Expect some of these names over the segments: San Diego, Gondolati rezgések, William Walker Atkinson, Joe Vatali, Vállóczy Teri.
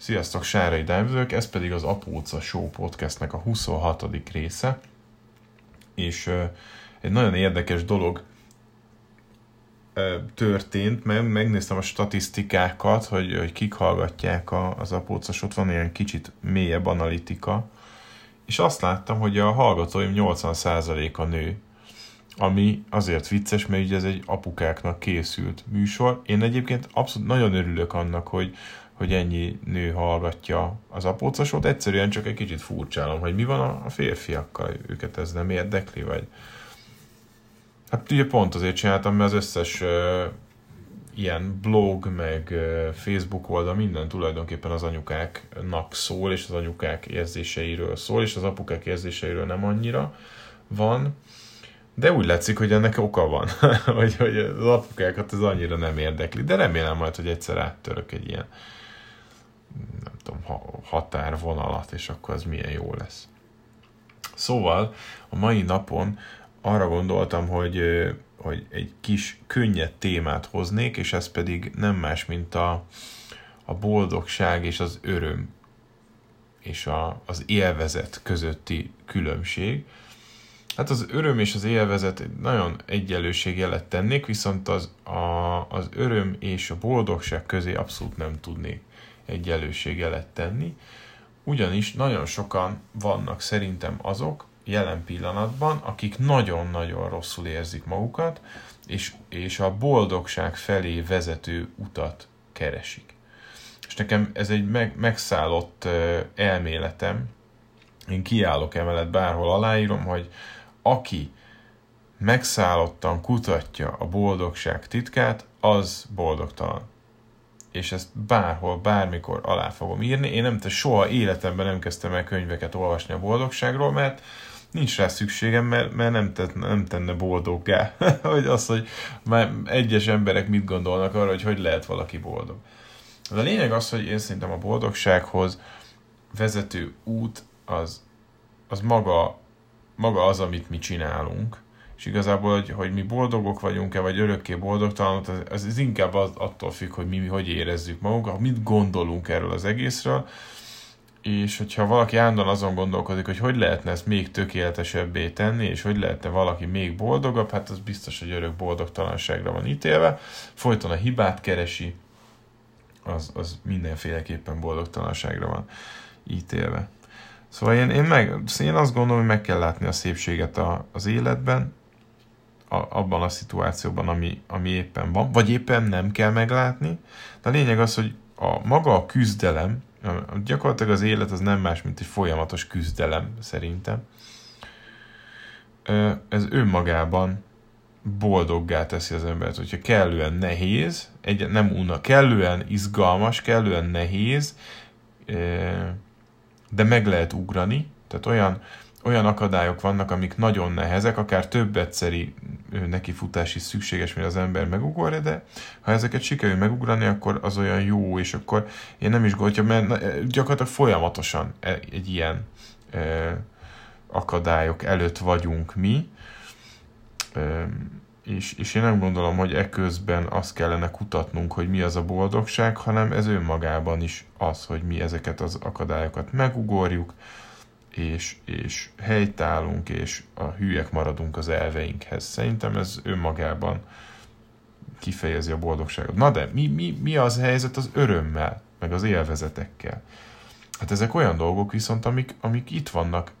Sziasztok, Sárai Dávidők, ez pedig az Apóca Show Podcastnek a 26. része, és egy nagyon érdekes dolog történt, mert megnéztem a statisztikákat, hogy kik hallgatják az Apóca Show-t, van ilyen kicsit mélyebb analitika, és azt láttam, hogy a hallgatóim 80%-a nő, ami azért vicces, mert ugye ez egy apukáknak készült műsor. Én egyébként abszolút nagyon örülök annak, hogy ennyi nő hallgatja az Apóca Show-t, egyszerűen csak egy kicsit furcsálom, hogy mi van a férfiakkal, őket ez nem érdekli, vagy... Hát ugye pont azért csináltam, mert az összes ilyen blog, meg Facebook oldal, minden tulajdonképpen az anyukáknak szól, és az anyukák érzéseiről szól, és az apukák érzéseiről nem annyira van, de úgy látszik, hogy ennek oka van, hogy az apukákat ez annyira nem érdekli, de remélem majd, hogy egyszer áttörök egy ilyen nem tudom, határvonalat, és akkor az milyen jó lesz. Szóval a mai napon arra gondoltam, hogy egy kis könnyed témát hoznék, és ez pedig nem más, mint a boldogság és az öröm és az élvezet közötti különbség. Hát az öröm és az élvezet nagyon egyenlőségjelet tennék, viszont az öröm és a boldogság közé abszolút nem tudnék egyenlőségjelet tenni, ugyanis nagyon sokan vannak szerintem azok jelen pillanatban, akik nagyon-nagyon rosszul érzik magukat, és a boldogság felé vezető utat keresik. És nekem ez egy megszállott elméletem, én kiállok emellett, bárhol aláírom, hogy aki megszállottan kutatja a boldogság titkát, az boldogtalan. És ezt bárhol, bármikor alá fogom írni. Én soha életemben nem kezdtem el könyveket olvasni a boldogságról, mert nincs rá szükségem, mert nem tenne boldoggá. Hogy az, hogy már egyes emberek mit gondolnak arra, hogy lehet valaki boldog. De a lényeg az, hogy én szerintem a boldogsághoz vezető út az maga az, amit mi csinálunk. És igazából, hogy mi boldogok vagyunk-e, vagy örökké boldogtalanok, az inkább attól függ, hogy mi hogy érezzük magunkat, mit gondolunk erről az egészről, és hogyha valaki állandóan azon gondolkodik, hogy lehetne ezt még tökéletesebbé tenni, és hogy lehetne valaki még boldogabb, hát az biztos, hogy örök boldogtalanságra van ítélve, folyton a hibát keresi, az mindenféleképpen boldogtalanságra van ítélve. Szóval én azt gondolom, hogy meg kell látni a szépséget az életben, abban a szituációban, ami éppen van, vagy éppen nem kell meglátni. De a lényeg az, hogy maga a küzdelem, gyakorlatilag az élet az nem más, mint egy folyamatos küzdelem szerintem. Ez önmagában boldoggá teszi az embert, hogyha kellően nehéz, kellően izgalmas, kellően nehéz, de meg lehet ugrani, tehát olyan akadályok vannak, amik nagyon nehezek, akár több egyszeri nekifutás is szükséges, mire az ember megugorja, de ha ezeket sikerül megugrani, akkor az olyan jó, és akkor én nem is gondolja, mert gyakorlatilag folyamatosan egy ilyen akadályok előtt vagyunk mi, és én nem gondolom, hogy eközben azt kellene kutatnunk, hogy mi az a boldogság, hanem ez önmagában is az, hogy mi ezeket az akadályokat megugorjuk, és helytállunk, és a hülyek maradunk az elveinkhez. Szerintem ez önmagában kifejezi a boldogságot. Na de mi az helyzet az örömmel, meg az élvezetekkel? Hát ezek olyan dolgok viszont, amik itt vannak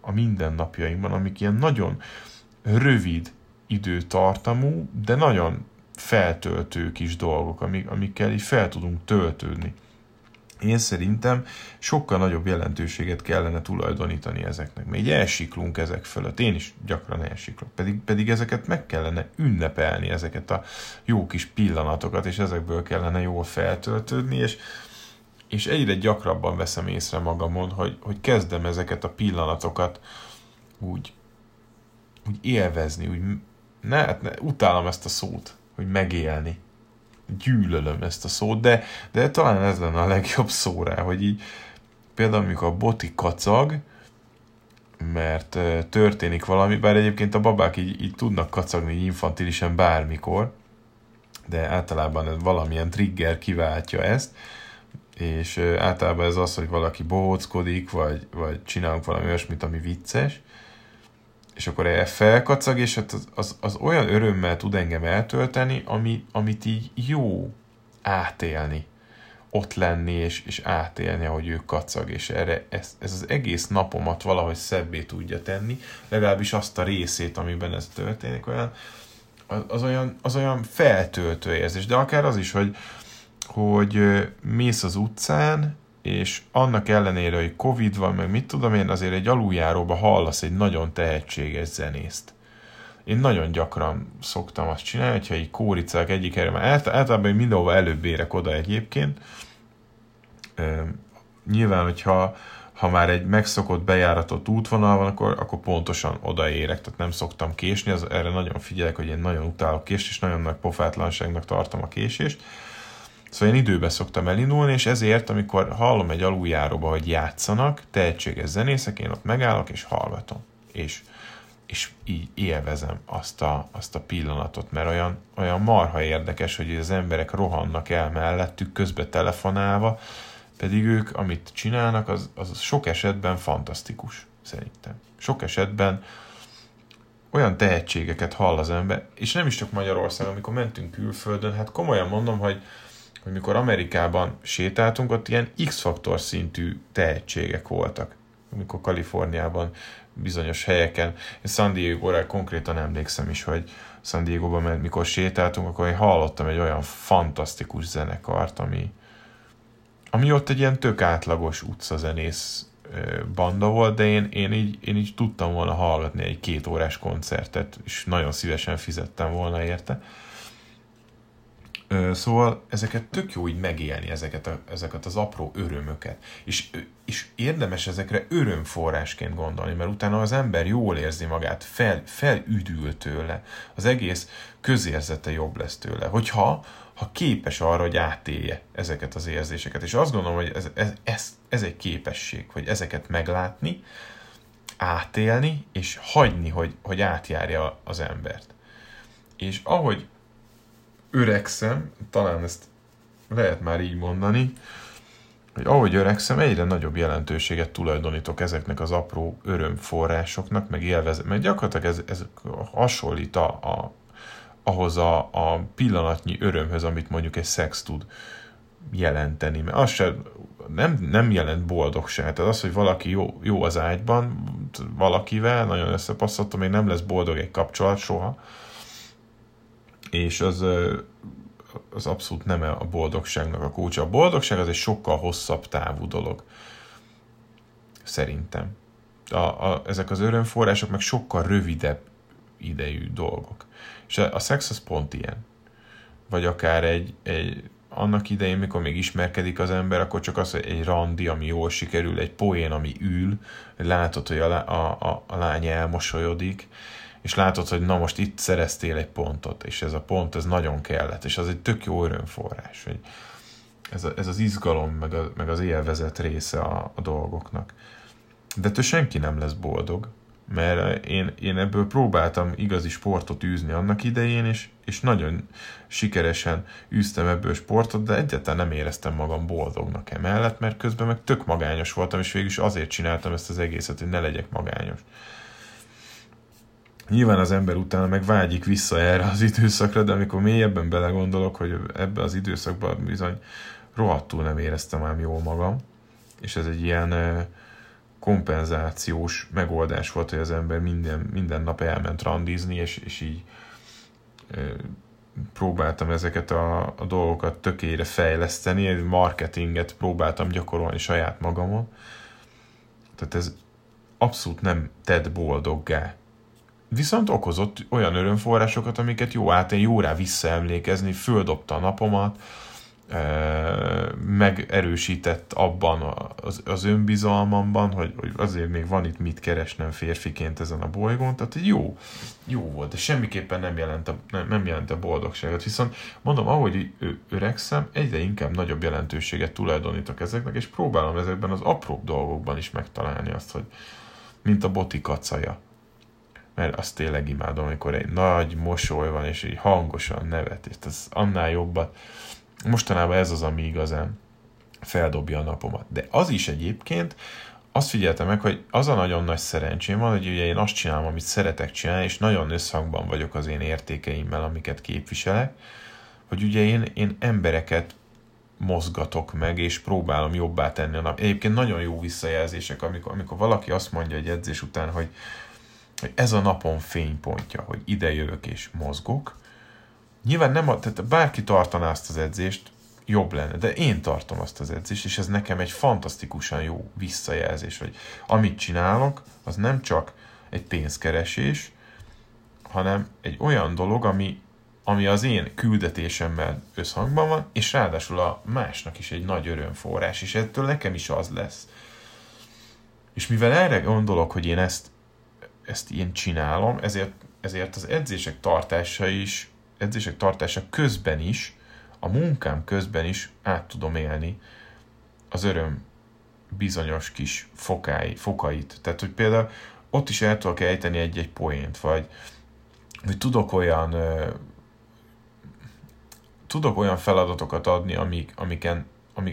a mindennapjainkban, amik ilyen nagyon rövid időtartamú, de nagyon feltöltő kis dolgok, amikkel így fel tudunk töltődni. Én szerintem sokkal nagyobb jelentőséget kellene tulajdonítani ezeknek, mert így elsiklunk ezek fölött. Én is gyakran elsiklok, pedig ezeket meg kellene ünnepelni, ezeket a jó kis pillanatokat, és ezekből kellene jól feltöltődni, és egyre gyakrabban veszem észre magamon, hogy kezdem ezeket a pillanatokat úgy élvezni, utálom ezt a szót, hogy megélni. Gyűlölöm ezt a szót, de talán ez lenne a legjobb szó rá, hogy így például amikor a boti kacag, mert történik valami, bár egyébként a babák így tudnak kacagni így infantilisen bármikor, de általában valamilyen trigger kiváltja ezt, és általában ez az, hogy valaki bohóckodik, vagy csinálunk valami olyasmit, ami vicces, és akkor felkacag, és az olyan örömmel tud engem eltölteni, amit így jó átélni, ott lenni, és átélni, ahogy ő kacag, és erre ez az egész napomat valahogy szebbé tudja tenni, legalábbis azt a részét, amiben ez történik, olyan feltöltő érzés, de akár az is, hogy mész az utcán, és annak ellenére, hogy Covid van, meg mit tudom én, azért egy aluljáróba hallasz egy nagyon tehetséges zenészt. Én nagyon gyakran szoktam azt csinálni, hogyha így kóricák egyik erre, már általában mindenhova előbb érek oda egyébként. Nyilván, hogyha már egy megszokott bejáratott útvonal van, akkor pontosan odaérek, tehát nem szoktam késni, erre nagyon figyelek, hogy én nagyon utálok késni, és nagyon nagy pofátlanságnak tartom a késést. Szóval én időben szoktam elindulni, és ezért, amikor hallom egy aluljáróba, hogy játszanak, tehetséges zenészek, én ott megállok, és hallgatom. És így élvezem azt a pillanatot, mert olyan marha érdekes, hogy az emberek rohannak el mellettük, közbe telefonálva, pedig ők, amit csinálnak, az sok esetben fantasztikus, szerintem. Sok esetben olyan tehetségeket hall az ember, és nem is csak Magyarországon, amikor mentünk külföldön, hát komolyan mondom, hogy mikor Amerikában sétáltunk, ott ilyen X-faktor szintű tehetségek voltak, amikor Kaliforniában bizonyos helyeken, San Diego-ra konkrétan emlékszem is, hogy San Diego-ban, mert mikor sétáltunk, akkor én hallottam egy olyan fantasztikus zenekart, ami ott egy ilyen tök átlagos utcazenész banda volt, de én így tudtam volna hallgatni egy 2 órás koncertet, és nagyon szívesen fizettem volna érte. Szóval ezeket tök jó így megélni, ezeket az apró örömöket. És érdemes ezekre örömforrásként gondolni, mert utána az ember jól érzi magát, felüdül tőle, az egész közérzete jobb lesz tőle, hogyha képes arra, hogy átélje ezeket az érzéseket. És azt gondolom, hogy ez egy képesség, hogy ezeket meglátni, átélni, és hagyni, hogy átjárja az embert. És ahogy öregszem, talán ezt lehet már így mondani, hogy ahogy öregszem, egyre nagyobb jelentőséget tulajdonítok ezeknek az apró örömforrásoknak, meg élvezem, mert gyakorlatilag ez hasonlít ahhoz a pillanatnyi örömhöz, amit mondjuk egy szex tud jelenteni, mert az sem, nem jelent boldogság, tehát az, hogy valaki jó az ágyban, valakivel, nagyon összepasszoltam, még nem lesz boldog egy kapcsolat soha, és az abszolút nem a boldogságnak a kulcsa. A boldogság az egy sokkal hosszabb távú dolog. Szerintem. Ezek az örömforrások meg sokkal rövidebb idejű dolgok. És a szex az pont ilyen. Vagy akár egy annak idején, mikor még ismerkedik az ember, akkor csak az, hogy egy randi, ami jól sikerül, egy poén, ami ül, látod, hogy a lány elmosolyodik, és látod, hogy na most itt szereztél egy pontot, és ez a pont, ez nagyon kellett, és az egy tök jó örömforrás, hogy ez az izgalom, meg az élvezet része a dolgoknak. De ettől senki nem lesz boldog, mert én ebből próbáltam igazi sportot űzni annak idején, és nagyon sikeresen űztem ebből sportot, de egyáltalán nem éreztem magam boldognak emellett, mert közben meg tök magányos voltam, és végül is azért csináltam ezt az egészet, hogy ne legyek magányos. Nyilván az ember utána meg vágyik vissza erre az időszakra, de amikor mélyebben belegondolok, hogy ebben az időszakban bizony rohadtul nem éreztem ám jól magam, és ez egy ilyen kompenzációs megoldás volt, hogy az ember minden nap elment randizni, és így próbáltam ezeket a dolgokat tökére fejleszteni, marketinget próbáltam gyakorolni saját magamon. Tehát ez abszolút nem tett boldoggá. Viszont okozott olyan örömforrásokat, amiket jó átén, jó rá visszaemlékezni, földobta a napomat, megerősített abban az önbizalmamban, hogy azért még van itt mit keresnem férfiként ezen a bolygón, tehát jó volt, de semmiképpen nem jelent a boldogságot. Viszont mondom, ahogy öregszem, egyre inkább nagyobb jelentőséget tulajdonítok ezeknek, és próbálom ezekben az apróbb dolgokban is megtalálni azt, hogy mint a boti kacaja. Mert azt tényleg imádom, amikor egy nagy mosoly van, és így hangosan nevet, és ez annál jobbat. Mostanában ez az, ami igazán feldobja a napomat. De az is egyébként, azt figyeltem meg, hogy az a nagyon nagy szerencsém van, hogy ugye én azt csinálom, amit szeretek csinálni, és nagyon összhangban vagyok az én értékeimmel, amiket képviselek, hogy ugye én embereket mozgatok meg, és próbálom jobbá tenni a nap. Egyébként nagyon jó visszajelzések, amikor valaki azt mondja egy edzés után, hogy ez a napon fénypontja, hogy ide jövök és mozgok. Nyilván nem, tehát bárki tartaná azt az edzést, jobb lenne, de én tartom azt az edzést, és ez nekem egy fantasztikusan jó visszajelzés, hogy amit csinálok, az nem csak egy pénzkeresés, hanem egy olyan dolog, ami az én küldetésemmel összhangban van, és ráadásul a másnak is egy nagy örömforrás, és ettől nekem is az lesz. És mivel erre gondolok, hogy én ezt én csinálom, ezért az edzések tartása közben is, a munkám közben is át tudom élni az öröm bizonyos kis fokait. Tehát, hogy például ott is el tudok ejteni egy-egy poént, vagy tudok olyan feladatokat adni,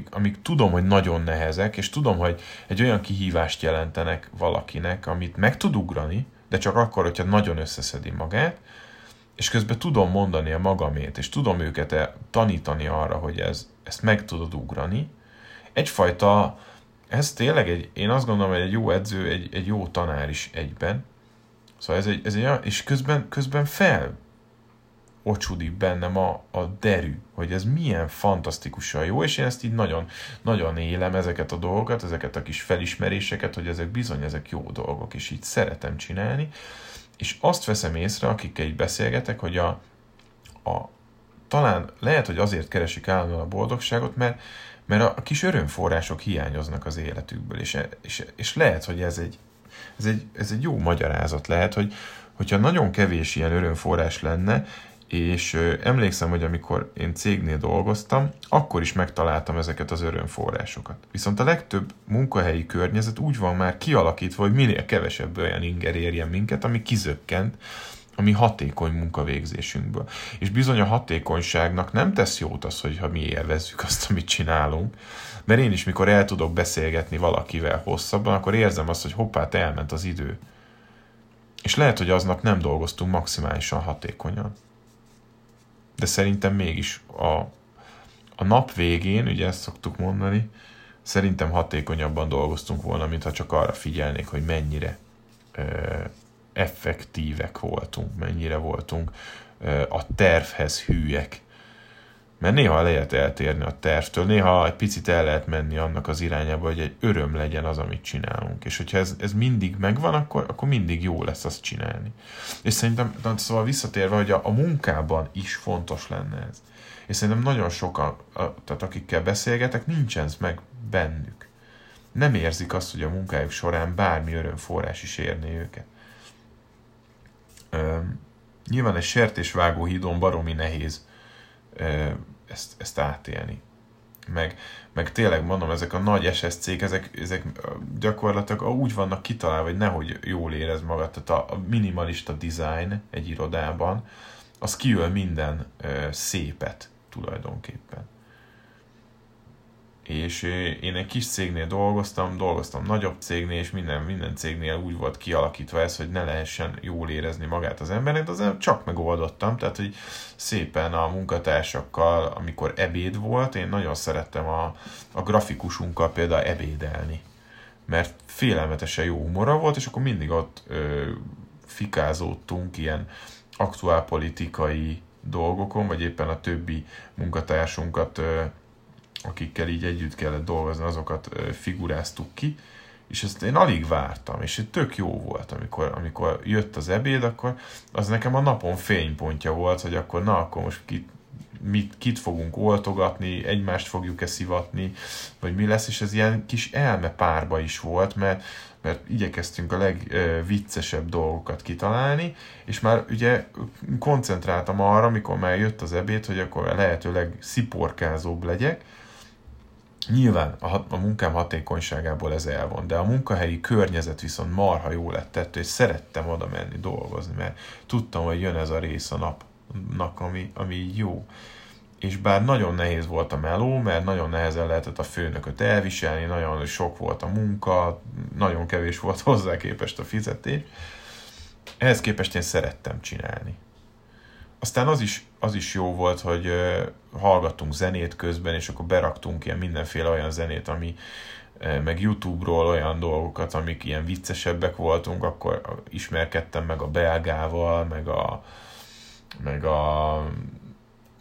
amik tudom, hogy nagyon nehezek, és tudom, hogy egy olyan kihívást jelentenek valakinek, amit meg tud ugrani, de csak akkor, hogyha nagyon összeszedi magát, és közben tudom mondani a magamét, és tudom őket tanítani arra, hogy ezt meg tudod ugrani. Egyfajta, ez tényleg én azt gondolom, hogy egy jó edző, egy jó tanár is egyben. Szóval ez egy és közben ocsudik bennem a derű, hogy ez milyen fantasztikusan jó, és én ezt így nagyon, nagyon élem ezeket a dolgokat, ezeket a kis felismeréseket, hogy ezek jó dolgok, és így szeretem csinálni, és azt veszem észre, akikkel így beszélgetek, hogy talán lehet, hogy azért keresik állandóan a boldogságot, mert a kis örömforrások hiányoznak az életükből, és lehet, hogy ez egy jó magyarázat lehet, hogyha nagyon kevés ilyen örömforrás lenne, és emlékszem, hogy amikor én cégnél dolgoztam, akkor is megtaláltam ezeket az örömforrásokat. Viszont a legtöbb munkahelyi környezet úgy van már kialakítva, hogy minél kevesebb olyan inger érjen minket, ami kizökkent, ami hatékony munkavégzésünkből. És bizony a hatékonyságnak nem tesz jót az, hogyha mi élvezzük azt, amit csinálunk, mert én is, mikor el tudok beszélgetni valakivel hosszabban, akkor érzem azt, hogy hoppá, elment az idő. És lehet, hogy aznap nem dolgoztunk maximálisan hatékonyan. De szerintem mégis a nap végén, ugye ezt szoktuk mondani, szerintem hatékonyabban dolgoztunk volna, mintha csak arra figyelnék, hogy mennyire effektívek voltunk, mennyire voltunk a tervhez hűek. Mert néha lehet eltérni a tervtől, néha egy picit el lehet menni annak az irányába, hogy egy öröm legyen az, amit csinálunk. És hogyha ez mindig megvan, akkor mindig jó lesz azt csinálni. És szerintem, szóval visszatérve, hogy a munkában is fontos lenne ez. És szerintem nagyon sokan, tehát akikkel beszélgetek, nincsen ez meg bennük. Nem érzik azt, hogy a munkájuk során bármi örömforrás is érné őket. Nyilván egy sertésvágó hídon baromi nehéz ezt átélni. Meg tényleg mondom, ezek a nagy SSC-k, ezek gyakorlatilag úgy vannak kitalálva, hogy nehogy jól érezd magad. Tehát a minimalista design egy irodában, az kiöl minden szépet tulajdonképpen. És én egy kis cégnél dolgoztam nagyobb cégnél, és minden cégnél úgy volt kialakítva ez, hogy ne lehessen jól érezni magát az embernek, de azért csak megoldottam, tehát hogy szépen a munkatársakkal, amikor ebéd volt, én nagyon szerettem a grafikusunkkal például ebédelni, mert félelmetesen jó humora volt, és akkor mindig ott fikázódtunk ilyen aktuálpolitikai dolgokon, vagy éppen a többi munkatársunkat, akikkel így együtt kellett dolgozni, azokat figuráztuk ki, és ezt én alig vártam, és tök jó volt, amikor jött az ebéd, akkor az nekem a napon fénypontja volt, hogy akkor most kit fogunk oltogatni, egymást fogjuk-e szivatni, vagy mi lesz, és ez ilyen kis elmepárba is volt, mert igyekeztünk a legviccesebb dolgokat kitalálni, és már ugye koncentráltam arra, amikor már jött az ebéd, hogy akkor lehetőleg sziporkázóbb legyek. Nyilván a munkám hatékonyságából ez elvon, de a munkahelyi környezet viszont marha jó lett ettől, és szerettem oda menni dolgozni, mert tudtam, hogy jön ez a rész a napnak, ami jó. és bár nagyon nehéz volt a meló, mert nagyon nehezen lehetett a főnököt elviselni, nagyon sok volt a munka, nagyon kevés volt hozzá képest a fizetés, ehhez képest én szerettem csinálni. Aztán az is jó volt, hogy hallgattunk zenét közben, és akkor beraktunk ilyen mindenféle olyan zenét, ami meg YouTube-ról olyan dolgokat, amik ilyen viccesebbek voltunk, akkor ismerkedtem meg a belgával,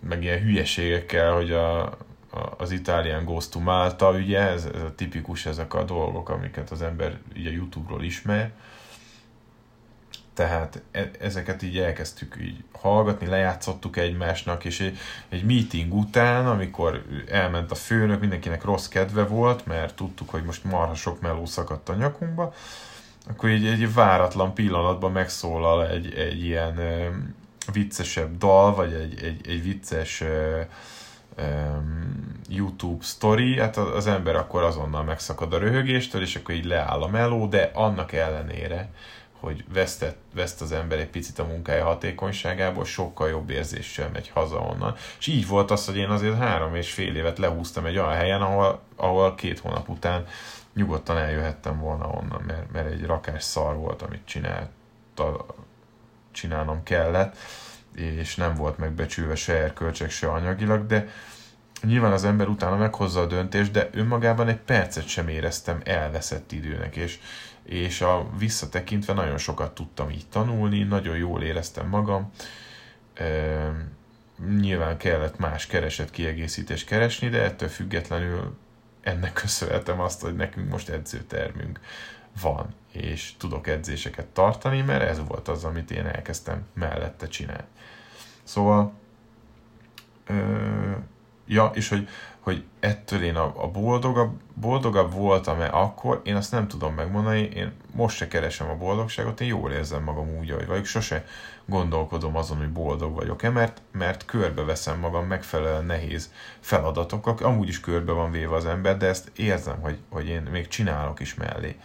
meg ilyen hülyeségekkel, hogy az Italian Goes to Malta, ugye, ez a tipikus, ezek a dolgok, amiket az ember ugye YouTube-ról ismer. Tehát ezeket így elkezdtük így hallgatni, lejátszottuk egymásnak, és egy meeting után, amikor elment a főnök, mindenkinek rossz kedve volt, mert tudtuk, hogy most marha sok meló szakadt a nyakunkba, akkor így egy váratlan pillanatban megszólal egy ilyen viccesebb dal, vagy egy vicces YouTube sztori, hát az ember akkor azonnal megszakad a röhögéstől, és akkor így leáll a meló, de annak ellenére, hogy veszt az ember egy picit a munkája hatékonyságából, sokkal jobb érzéssel megy haza onnan. És így volt az, hogy én azért 3,5 évet lehúztam egy olyan helyen, ahol 2 hónap után nyugodtan eljöhettem volna onnan, mert egy rakás szar volt, amit csinálnom kellett, és nem volt megbecsülve se erkölcsek, se anyagilag, de nyilván az ember utána meghozza a döntést, de önmagában egy percet sem éreztem elveszett időnek, és visszatekintve nagyon sokat tudtam így tanulni, nagyon jól éreztem magam. Nyilván kellett más kiegészítést keresni, de ettől függetlenül ennek köszönhetem azt, hogy nekünk most edzőtermünk van, és tudok edzéseket tartani, mert ez volt az, amit én elkezdtem mellette csinálni. Szóval és hogy ettől én a boldogabb voltam, mert akkor én azt nem tudom megmondani, én most se keresem a boldogságot, én jól érzem magam úgy, ahogy vagyok, sose gondolkodom azon, hogy boldog vagyok-e, mert körbeveszem magam megfelelően nehéz feladatokkal, amúgy is körbe van véve az ember, de ezt érzem, hogy én még csinálok is mellé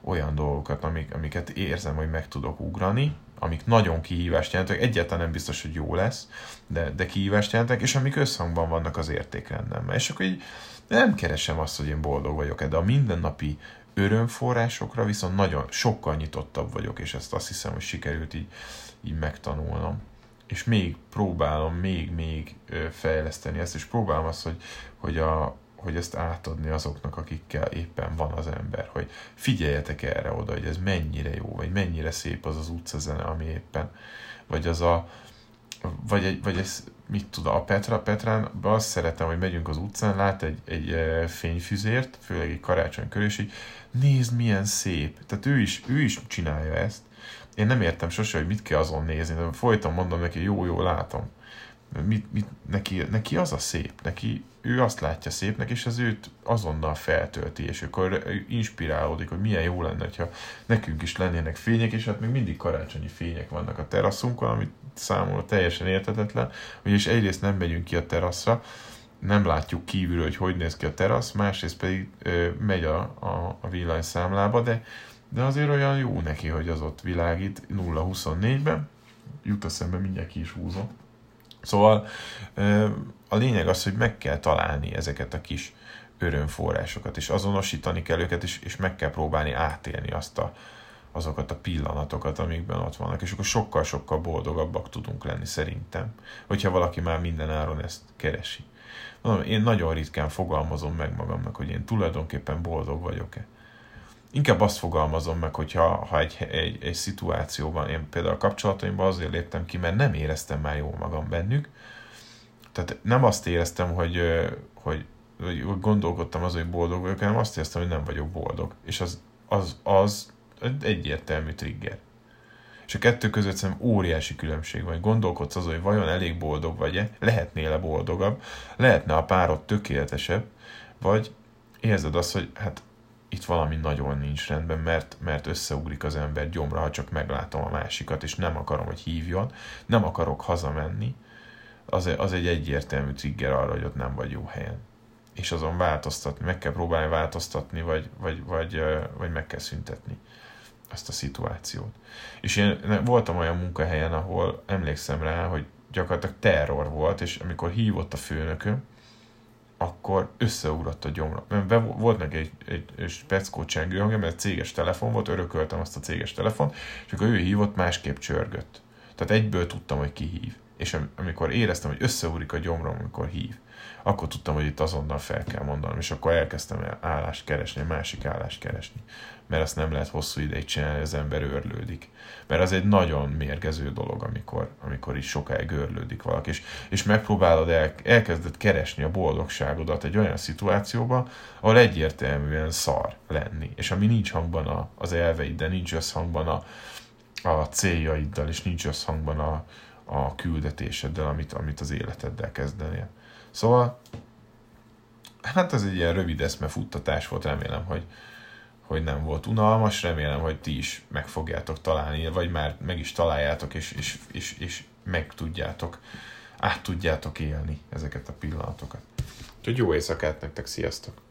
olyan dolgokat, amiket érzem, hogy meg tudok ugrani, amik nagyon kihívást jelentek, egyáltalán nem biztos, hogy jó lesz, de kihívást jelentek, és amik összhangban vannak az értékrendemmel. És akkor így nem keresem azt, hogy én boldog vagyok-e, de a mindennapi örömforrásokra viszont sokkal nyitottabb vagyok, és ezt azt hiszem, hogy sikerült így megtanulnom. És még próbálom még fejleszteni ezt, és próbálom azt, hogy ezt átadni azoknak, akikkel éppen van az ember, hogy figyeljetek erre oda, hogy ez mennyire jó, vagy mennyire szép az utcazene, ami éppen, a Petrán, azt szeretem, hogy megyünk az utcán, lát egy fényfüzért, főleg egy karácsonykor, és így nézd, milyen szép, tehát ő is csinálja ezt. Én nem értem sose, hogy mit kell azon nézni, de folyton mondom neki, jó, látom. Neki az a szép, ő azt látja szépnek, és az őt azonnal feltölti, és akkor inspirálódik, hogy milyen jó lenne, ha nekünk is lennének fények, és hát még mindig karácsonyi fények vannak a teraszunkon, amit számomra teljesen érthetetlen, vagyis egyrészt nem megyünk ki a teraszra, nem látjuk kívülről, hogy néz ki a terasz, másrészt pedig megy a villanyszámlába, de azért olyan jó neki, hogy az ott világít 0-24-ben, jut eszembe, mindjárt ki is húzom. Szóval a lényeg az, hogy meg kell találni ezeket a kis örömforrásokat, és azonosítani kell őket, és meg kell próbálni átélni azokat a pillanatokat, amikben ott vannak, és akkor sokkal-sokkal boldogabbak tudunk lenni szerintem, hogyha valaki már mindenáron ezt keresi. Mondom, én nagyon ritkán fogalmazom meg magamnak, hogy én tulajdonképpen boldog vagyok-e. Inkább azt fogalmazom meg, hogyha egy szituációban, én például a kapcsolataimban azért léptem ki, mert nem éreztem már jól magam bennük. Tehát nem azt éreztem, hogy gondolkodtam az, hogy boldog vagyok, hanem azt éreztem, hogy nem vagyok boldog. És az egyértelmű trigger. És a kettő között szerintem óriási különbség van. Gondolkodsz az, hogy vajon elég boldog vagy-e, lehetnél-e boldogabb, lehetne a párod tökéletesebb, vagy érzed azt, hogy hát itt valami nagyon nincs rendben, mert összeugrik az ember gyomra, ha csak meglátom a másikat, és nem akarom, hogy hívjon, nem akarok hazamenni, az egy egyértelmű trigger arra, hogy ott nem vagy jó helyen. És azon változtatni, meg kell próbálni változtatni, vagy meg kell szüntetni ezt a szituációt. És én voltam olyan munkahelyen, ahol emlékszem rá, hogy gyakorlatilag terror volt, és amikor hívott a főnököm, akkor összeugrott a gyomra. Volt meg egy speckó csengő hangja, mert céges telefon volt, örököltem azt a céges telefont, és akkor ő hívott, másképp csörgött. Tehát egyből tudtam, hogy ki hív. És amikor éreztem, hogy összeúrik a gyomrom, amikor hív, akkor tudtam, hogy itt azonnal fel kell mondanom, és akkor elkezdtem állást keresni, másik állást keresni. Mert azt nem lehet hosszú ideig csinálni, az ember őrlődik. Mert az egy nagyon mérgező dolog, amikor is sokáig őrlődik valaki. És megpróbálod, elkezded keresni a boldogságodat egy olyan szituációban, ahol egyértelműen szar lenni. És ami nincs hangban az elveiddel, nincs összhangban a céljaiddal, és nincs összhangban a küldetéseddel, amit az életeddel kezdenél. Szóval, hát ez egy ilyen rövid eszmefuttatás volt, remélem, hogy nem volt unalmas, remélem, hogy ti is meg fogjátok találni, vagy már meg is találjátok, és át tudjátok élni ezeket a pillanatokat. Úgyhogy jó éjszakát nektek, sziasztok!